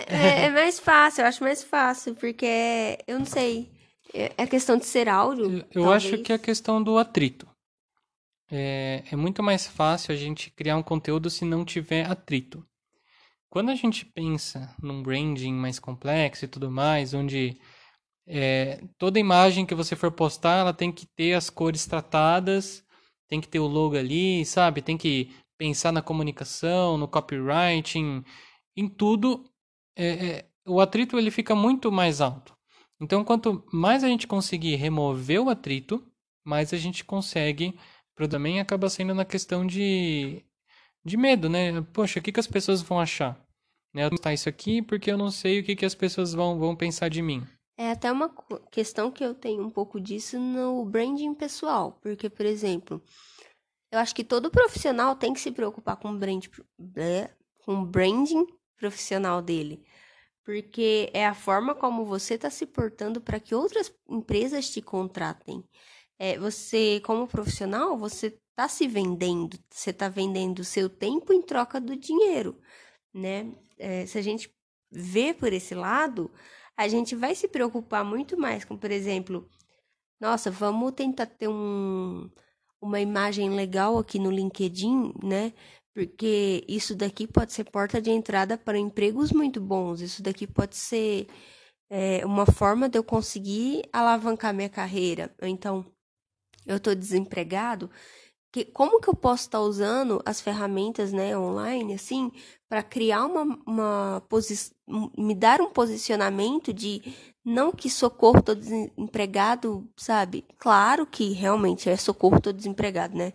É mais fácil, eu acho mais fácil. Porque, eu não sei, é questão de ser áudio, eu talvez. Acho que é a questão do atrito. É muito mais fácil a gente criar um conteúdo se não tiver atrito. Quando a gente pensa num branding mais complexo e tudo mais, onde... toda imagem que você for postar, ela tem que ter as cores tratadas, tem que ter o logo ali, sabe? Tem que pensar na comunicação, no copywriting, em tudo. O atrito, ele fica muito mais alto. Então, quanto mais a gente conseguir remover o atrito, mais a gente consegue... Também acaba sendo na questão de medo, né? Poxa, o que as pessoas vão achar? Né? Eu vou postar isso aqui porque eu não sei o que as pessoas vão pensar de mim. É até uma questão que eu tenho um pouco disso no branding pessoal. Porque, por exemplo, eu acho que todo profissional tem que se preocupar com o branding profissional dele. Porque é a forma como você está se portando para que outras empresas te contratem. Você, como profissional, você está se vendendo. Você está vendendo o seu tempo em troca do dinheiro, né? Se a gente vê por esse lado... A gente vai se preocupar muito mais com, por exemplo, nossa, vamos tentar ter uma imagem legal aqui no LinkedIn, né? Porque isso daqui pode ser porta de entrada para empregos muito bons. Isso daqui pode ser uma forma de eu conseguir alavancar minha carreira. Então, eu estou desempregado. Como que eu posso estar usando as ferramentas, né, online, assim, para criar me dar um posicionamento de não que socorro, tô desempregado, sabe? Claro que realmente é socorro, tô desempregado, né?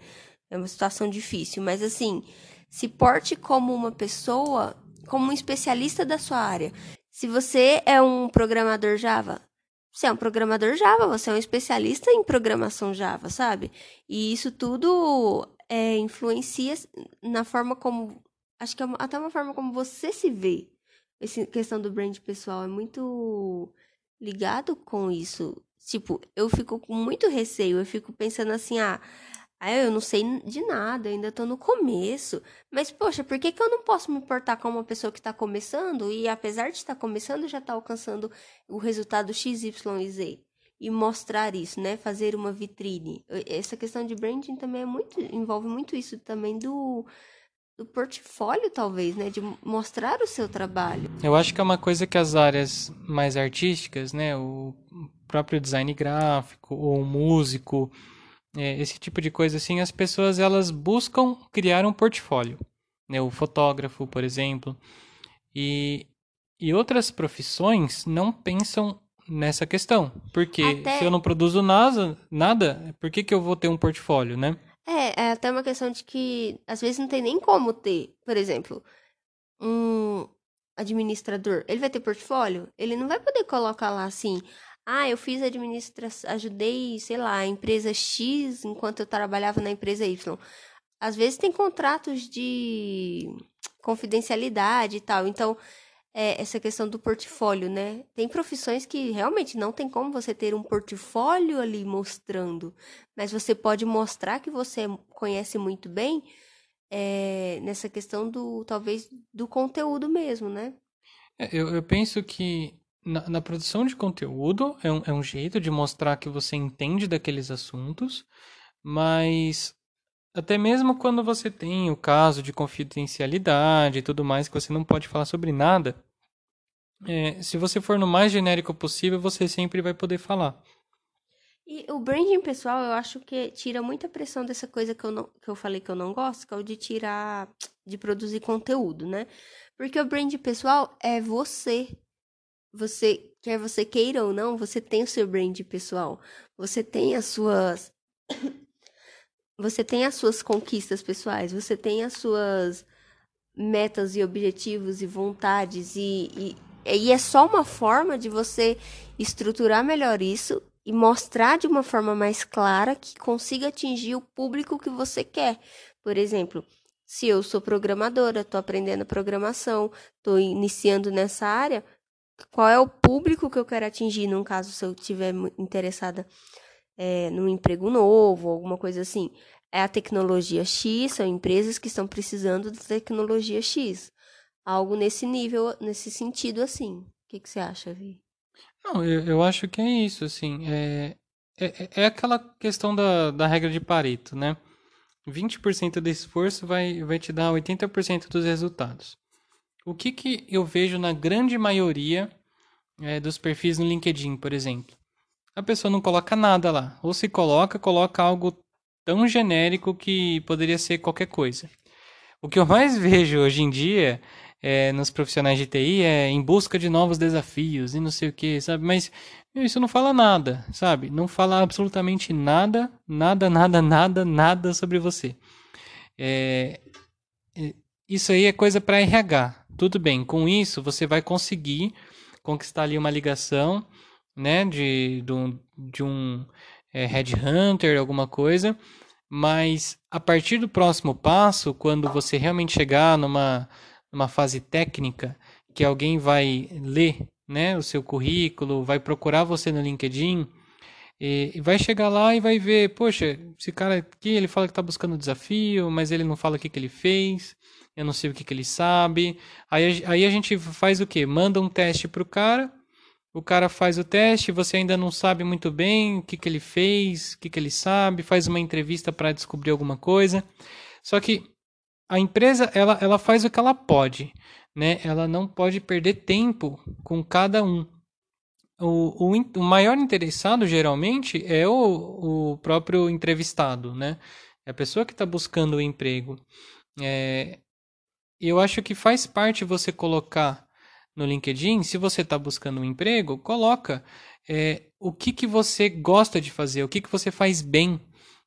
É uma situação difícil, mas assim, se porte como uma pessoa, como um especialista da sua área. Se você é um programador Java, você é um programador Java, você é um especialista em programação Java, sabe? E isso tudo influencia na forma como... Acho que é até uma forma como você se vê. Essa questão do brand pessoal é muito ligado com isso. Tipo, eu fico com muito receio, eu fico pensando assim, eu não sei de nada, eu ainda tô no começo. Mas, poxa, por que eu não posso me portar como uma pessoa que tá começando e, apesar de estar começando, já tá alcançando o resultado XYZ? E mostrar isso, né? Fazer uma vitrine. Essa questão de branding também envolve muito isso também do portfólio, talvez, né? De mostrar o seu trabalho. Eu acho que é uma coisa que as áreas mais artísticas, né? O próprio design gráfico ou músico... esse tipo de coisa, assim, as pessoas, elas buscam criar um portfólio, né? O fotógrafo, por exemplo, e outras profissões não pensam nessa questão, porque se eu não produzo nada, por que eu vou ter um portfólio, né? É até uma questão de que, às vezes, não tem nem como ter, por exemplo, um administrador, ele vai ter portfólio? Ele não vai poder colocar lá, assim... eu fiz administração, ajudei, sei lá, a empresa X enquanto eu trabalhava na empresa Y. Às vezes tem contratos de confidencialidade e tal. Então, essa questão do portfólio, né? Tem profissões que realmente não tem como você ter um portfólio ali mostrando. Mas você pode mostrar que você conhece muito bem nessa questão talvez, do conteúdo mesmo, né? Eu penso que... Na produção de conteúdo, é um jeito de mostrar que você entende daqueles assuntos, mas até mesmo quando você tem o caso de confidencialidade e tudo mais, que você não pode falar sobre nada, se você for no mais genérico possível, você sempre vai poder falar. E o branding pessoal, eu acho que tira muita pressão dessa coisa que eu falei que eu não gosto, que é o de produzir conteúdo, né? Porque o branding pessoal é você. Você, quer você queira ou não, você tem o seu brand pessoal. Você tem as suas conquistas pessoais. Você tem as suas metas e objetivos e vontades. E é só uma forma de você estruturar melhor isso e mostrar de uma forma mais clara que consiga atingir o público que você quer. Por exemplo... se eu sou programadora, estou aprendendo programação, estou iniciando nessa área... qual é o público que eu quero atingir, num caso, se eu estiver interessada num emprego novo, alguma coisa assim. É a tecnologia X, são empresas que estão precisando da tecnologia X. Algo nesse nível, nesse sentido, assim. O que você acha, Vi? Não, eu acho que é isso, assim. É aquela questão da regra de Pareto, né? 20% do esforço vai te dar 80% dos resultados. O que eu vejo na grande maioria dos perfis no LinkedIn, por exemplo? A pessoa não coloca nada lá. Ou se coloca algo tão genérico que poderia ser qualquer coisa. O que eu mais vejo hoje em dia nos profissionais de TI é em busca de novos desafios e não sei o que, sabe? Mas isso não fala nada, sabe? Não fala absolutamente nada, nada, nada, nada, nada sobre você. Isso aí é coisa para RH. Tudo bem, com isso você vai conseguir conquistar ali uma ligação, né, de um headhunter, alguma coisa, mas a partir do próximo passo, quando você realmente chegar numa fase técnica, que alguém vai ler, né, o seu currículo, vai procurar você no LinkedIn, e vai chegar lá e vai ver, poxa, esse cara aqui, ele fala que está buscando desafio, mas ele não fala o que ele fez... eu não sei o que ele sabe. Aí a gente faz o quê? Manda um teste pro cara, O cara faz o teste, você ainda não sabe muito bem o que, que ele fez, o que, que ele sabe, faz uma entrevista para descobrir alguma coisa. Só que a empresa ela faz o que ela pode, né? Ela não pode perder tempo com cada um. O maior interessado, geralmente, é o próprio entrevistado, né? É a pessoa que está buscando o emprego. Eu acho que faz parte você colocar no LinkedIn, se você está buscando um emprego, coloca o que, que você gosta de fazer, o que, que você faz bem,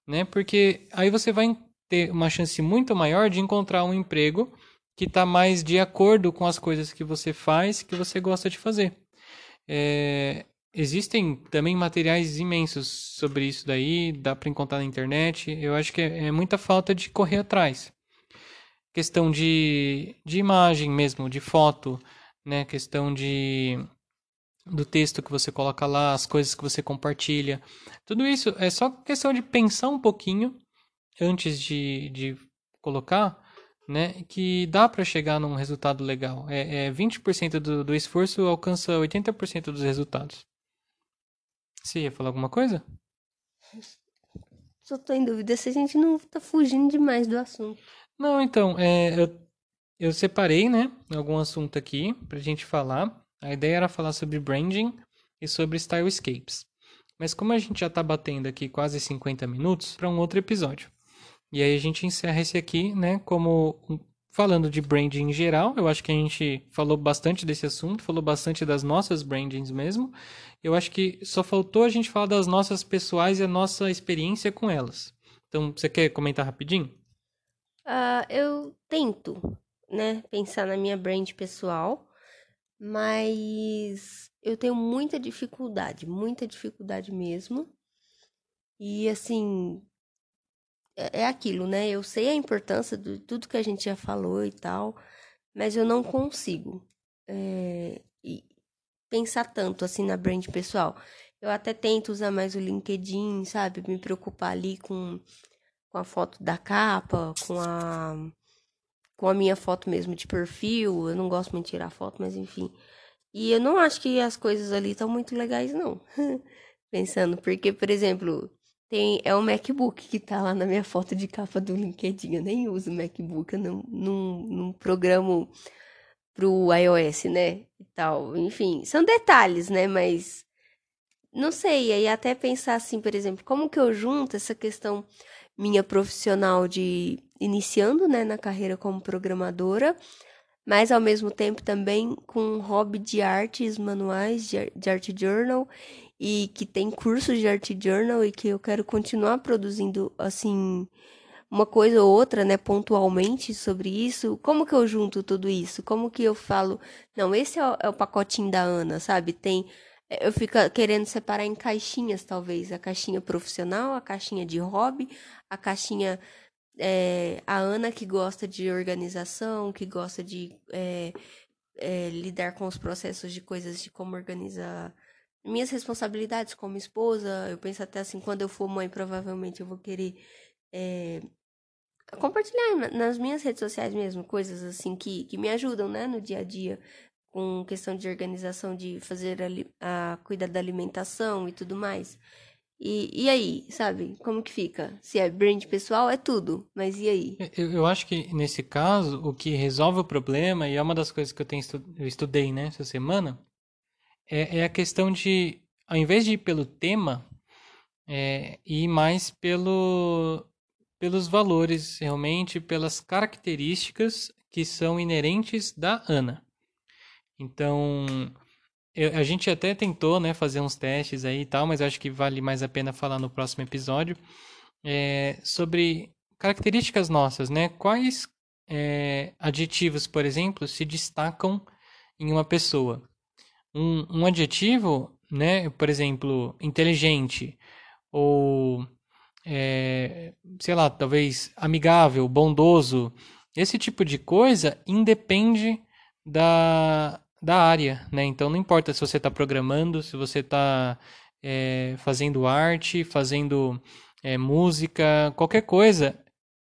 né? Porque aí você vai ter uma chance muito maior de encontrar um emprego que está mais de acordo com as coisas que você faz, que você gosta de fazer. Existem também materiais imensos sobre isso daí, dá para encontrar na internet. Eu acho que é muita falta de correr atrás. Questão de imagem mesmo, de foto, né? Questão do texto que você coloca lá, as coisas que você compartilha. Tudo isso é só questão de pensar um pouquinho antes de colocar, né, que dá para chegar num resultado legal. 20% do esforço alcança 80% dos resultados. Você ia falar alguma coisa? Só tô em dúvida se a gente não tá fugindo demais do assunto. Não, então, eu separei, né, algum assunto aqui pra gente falar. A ideia era falar sobre branding e sobre style escapes. Mas como a gente já tá batendo aqui quase 50 minutos, para um outro episódio. E aí a gente encerra esse aqui, né, falando de branding em geral. Eu acho que a gente falou bastante desse assunto, falou bastante das nossas brandings mesmo. Eu acho que só faltou a gente falar das nossas pessoais e a nossa experiência com elas. Então, você quer comentar rapidinho? Eu tento, né, pensar na minha brand pessoal, mas eu tenho muita dificuldade mesmo. E assim... é aquilo, né? Eu sei a importância de tudo que a gente já falou e tal, mas eu não consigo pensar tanto assim na brand pessoal. Eu até tento usar mais o LinkedIn, sabe? Me preocupar ali com a foto da capa, com a minha foto mesmo de perfil. Eu não gosto muito de tirar foto, mas enfim. E eu não acho que as coisas ali estão muito legais, não. Pensando, porque, por exemplo... é o MacBook que tá lá na minha foto de capa do LinkedIn. Eu nem uso MacBook, eu não programo pro iOS, né? E tal. Enfim, são detalhes, né? Mas não sei. Aí até pensar assim, por exemplo, como que eu junto essa questão minha profissional de iniciando, né, na carreira como programadora, mas ao mesmo tempo também com um hobby de artes manuais, de art journal, e que tem cursos de Art Journal e que eu quero continuar produzindo, assim, uma coisa ou outra, né, pontualmente sobre isso. Como que eu junto tudo isso? Como que eu falo, não, esse é o pacotinho da Ana, sabe? Eu fico querendo separar em caixinhas, talvez, a caixinha profissional, a caixinha de hobby, a caixinha, a Ana que gosta de organização, que gosta de lidar com os processos de coisas de como organizar minhas responsabilidades como esposa. Eu penso até assim, quando eu for mãe, provavelmente eu vou querer compartilhar nas minhas redes sociais mesmo, coisas assim que me ajudam, né, no dia a dia, com questão de organização, de fazer cuidar da alimentação e tudo mais. E aí, sabe, como que fica? Se é brand pessoal, é tudo, mas e aí? Eu acho que, nesse caso, o que resolve o problema, e é uma das coisas que eu estudei, né, essa semana, é a questão de, ao invés de ir pelo tema, ir mais pelos valores, realmente, pelas características que são inerentes da Ana. Então, a gente até tentou, né, fazer uns testes aí e tal, mas eu acho que vale mais a pena falar no próximo episódio, sobre características nossas, né? Quais adjetivos, por exemplo, se destacam em uma pessoa? Um adjetivo, né, por exemplo, inteligente, ou, sei lá, talvez amigável, bondoso, esse tipo de coisa independe da área, né? Então, não importa se você está programando, se você está fazendo arte, fazendo música, qualquer coisa,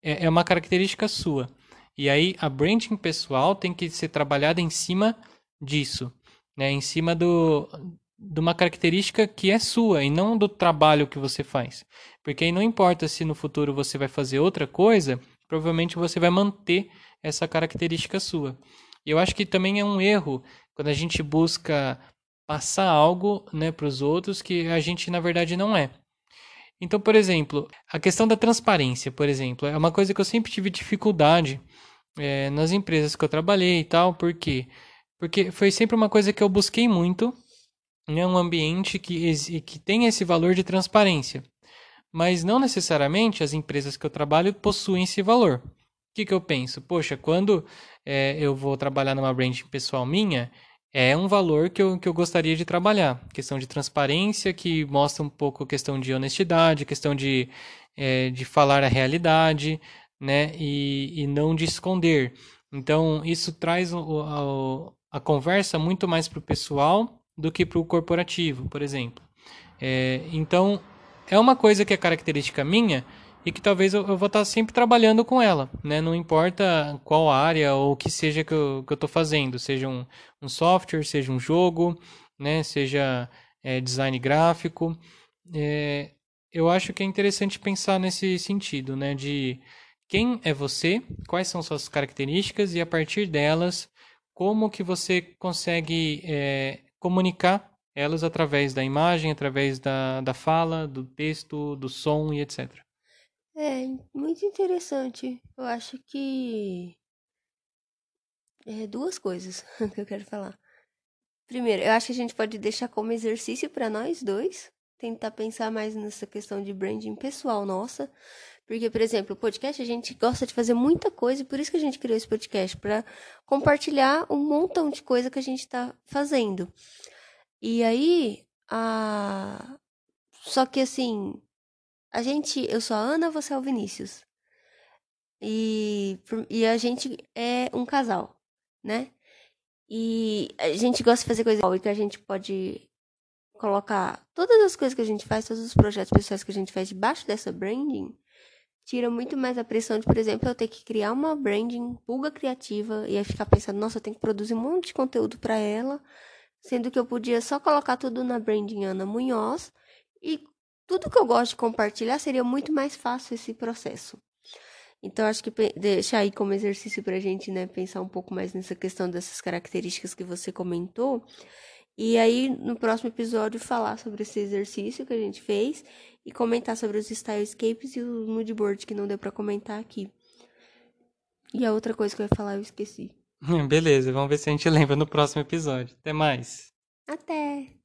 é uma característica sua. E aí, a branding pessoal tem que ser trabalhada em cima disso. Né, em cima de uma característica que é sua e não do trabalho que você faz. Porque aí não importa se no futuro você vai fazer outra coisa, provavelmente você vai manter essa característica sua. E eu acho que também é um erro quando a gente busca passar algo, né, para os outros que a gente, na verdade, não é. Então, por exemplo, a questão da transparência, por exemplo, é uma coisa que eu sempre tive dificuldade nas empresas que eu trabalhei e tal. Por quê? Porque foi sempre uma coisa que eu busquei muito, né, um ambiente que tem esse valor de transparência. Mas não necessariamente as empresas que eu trabalho possuem esse valor. O que eu penso? Poxa, quando eu vou trabalhar numa branding pessoal minha, é um valor que eu gostaria de trabalhar. Questão de transparência, que mostra um pouco questão de honestidade, questão de falar a realidade, né? E não de esconder. Então, isso traz a conversa muito mais para o pessoal do que para o corporativo, por exemplo. Então, é uma coisa que é característica minha e que talvez eu vou estar sempre trabalhando com ela, né? Não importa qual área ou o que seja que eu estou fazendo, seja um software, seja um jogo, né? Seja design gráfico. Eu acho que é interessante pensar nesse sentido, né? De quem é você, quais são suas características e a partir delas, como que você consegue comunicar elas através da imagem, através da fala, do texto, do som e etc. É muito interessante. Eu acho que duas coisas que eu quero falar. Primeiro, eu acho que a gente pode deixar como exercício para nós dois, tentar pensar mais nessa questão de branding pessoal nossa, porque, por exemplo, o podcast, a gente gosta de fazer muita coisa, por isso que a gente criou esse podcast, para compartilhar um montão de coisa que a gente está fazendo. E aí, só que assim, eu sou a Ana, você é o Vinícius. E a gente é um casal, né? E a gente gosta de fazer coisa igual, e que a gente pode colocar todas as coisas que a gente faz, todos os projetos pessoais que a gente faz debaixo dessa branding, tira muito mais a pressão de, por exemplo, eu ter que criar uma branding Pulga Criativa e aí ficar pensando, nossa, eu tenho que produzir um monte de conteúdo para ela, sendo que eu podia só colocar tudo na branding Ana Munhoz e tudo que eu gosto de compartilhar seria muito mais fácil esse processo. Então, acho que deixar aí como exercício pra gente, né, pensar um pouco mais nessa questão dessas características que você comentou. E aí, no próximo episódio, falar sobre esse exercício que a gente fez e comentar sobre os style escapes e o mood board que não deu pra comentar aqui. E a outra coisa que eu ia falar, eu esqueci. Beleza, vamos ver se a gente lembra no próximo episódio. Até mais! Até!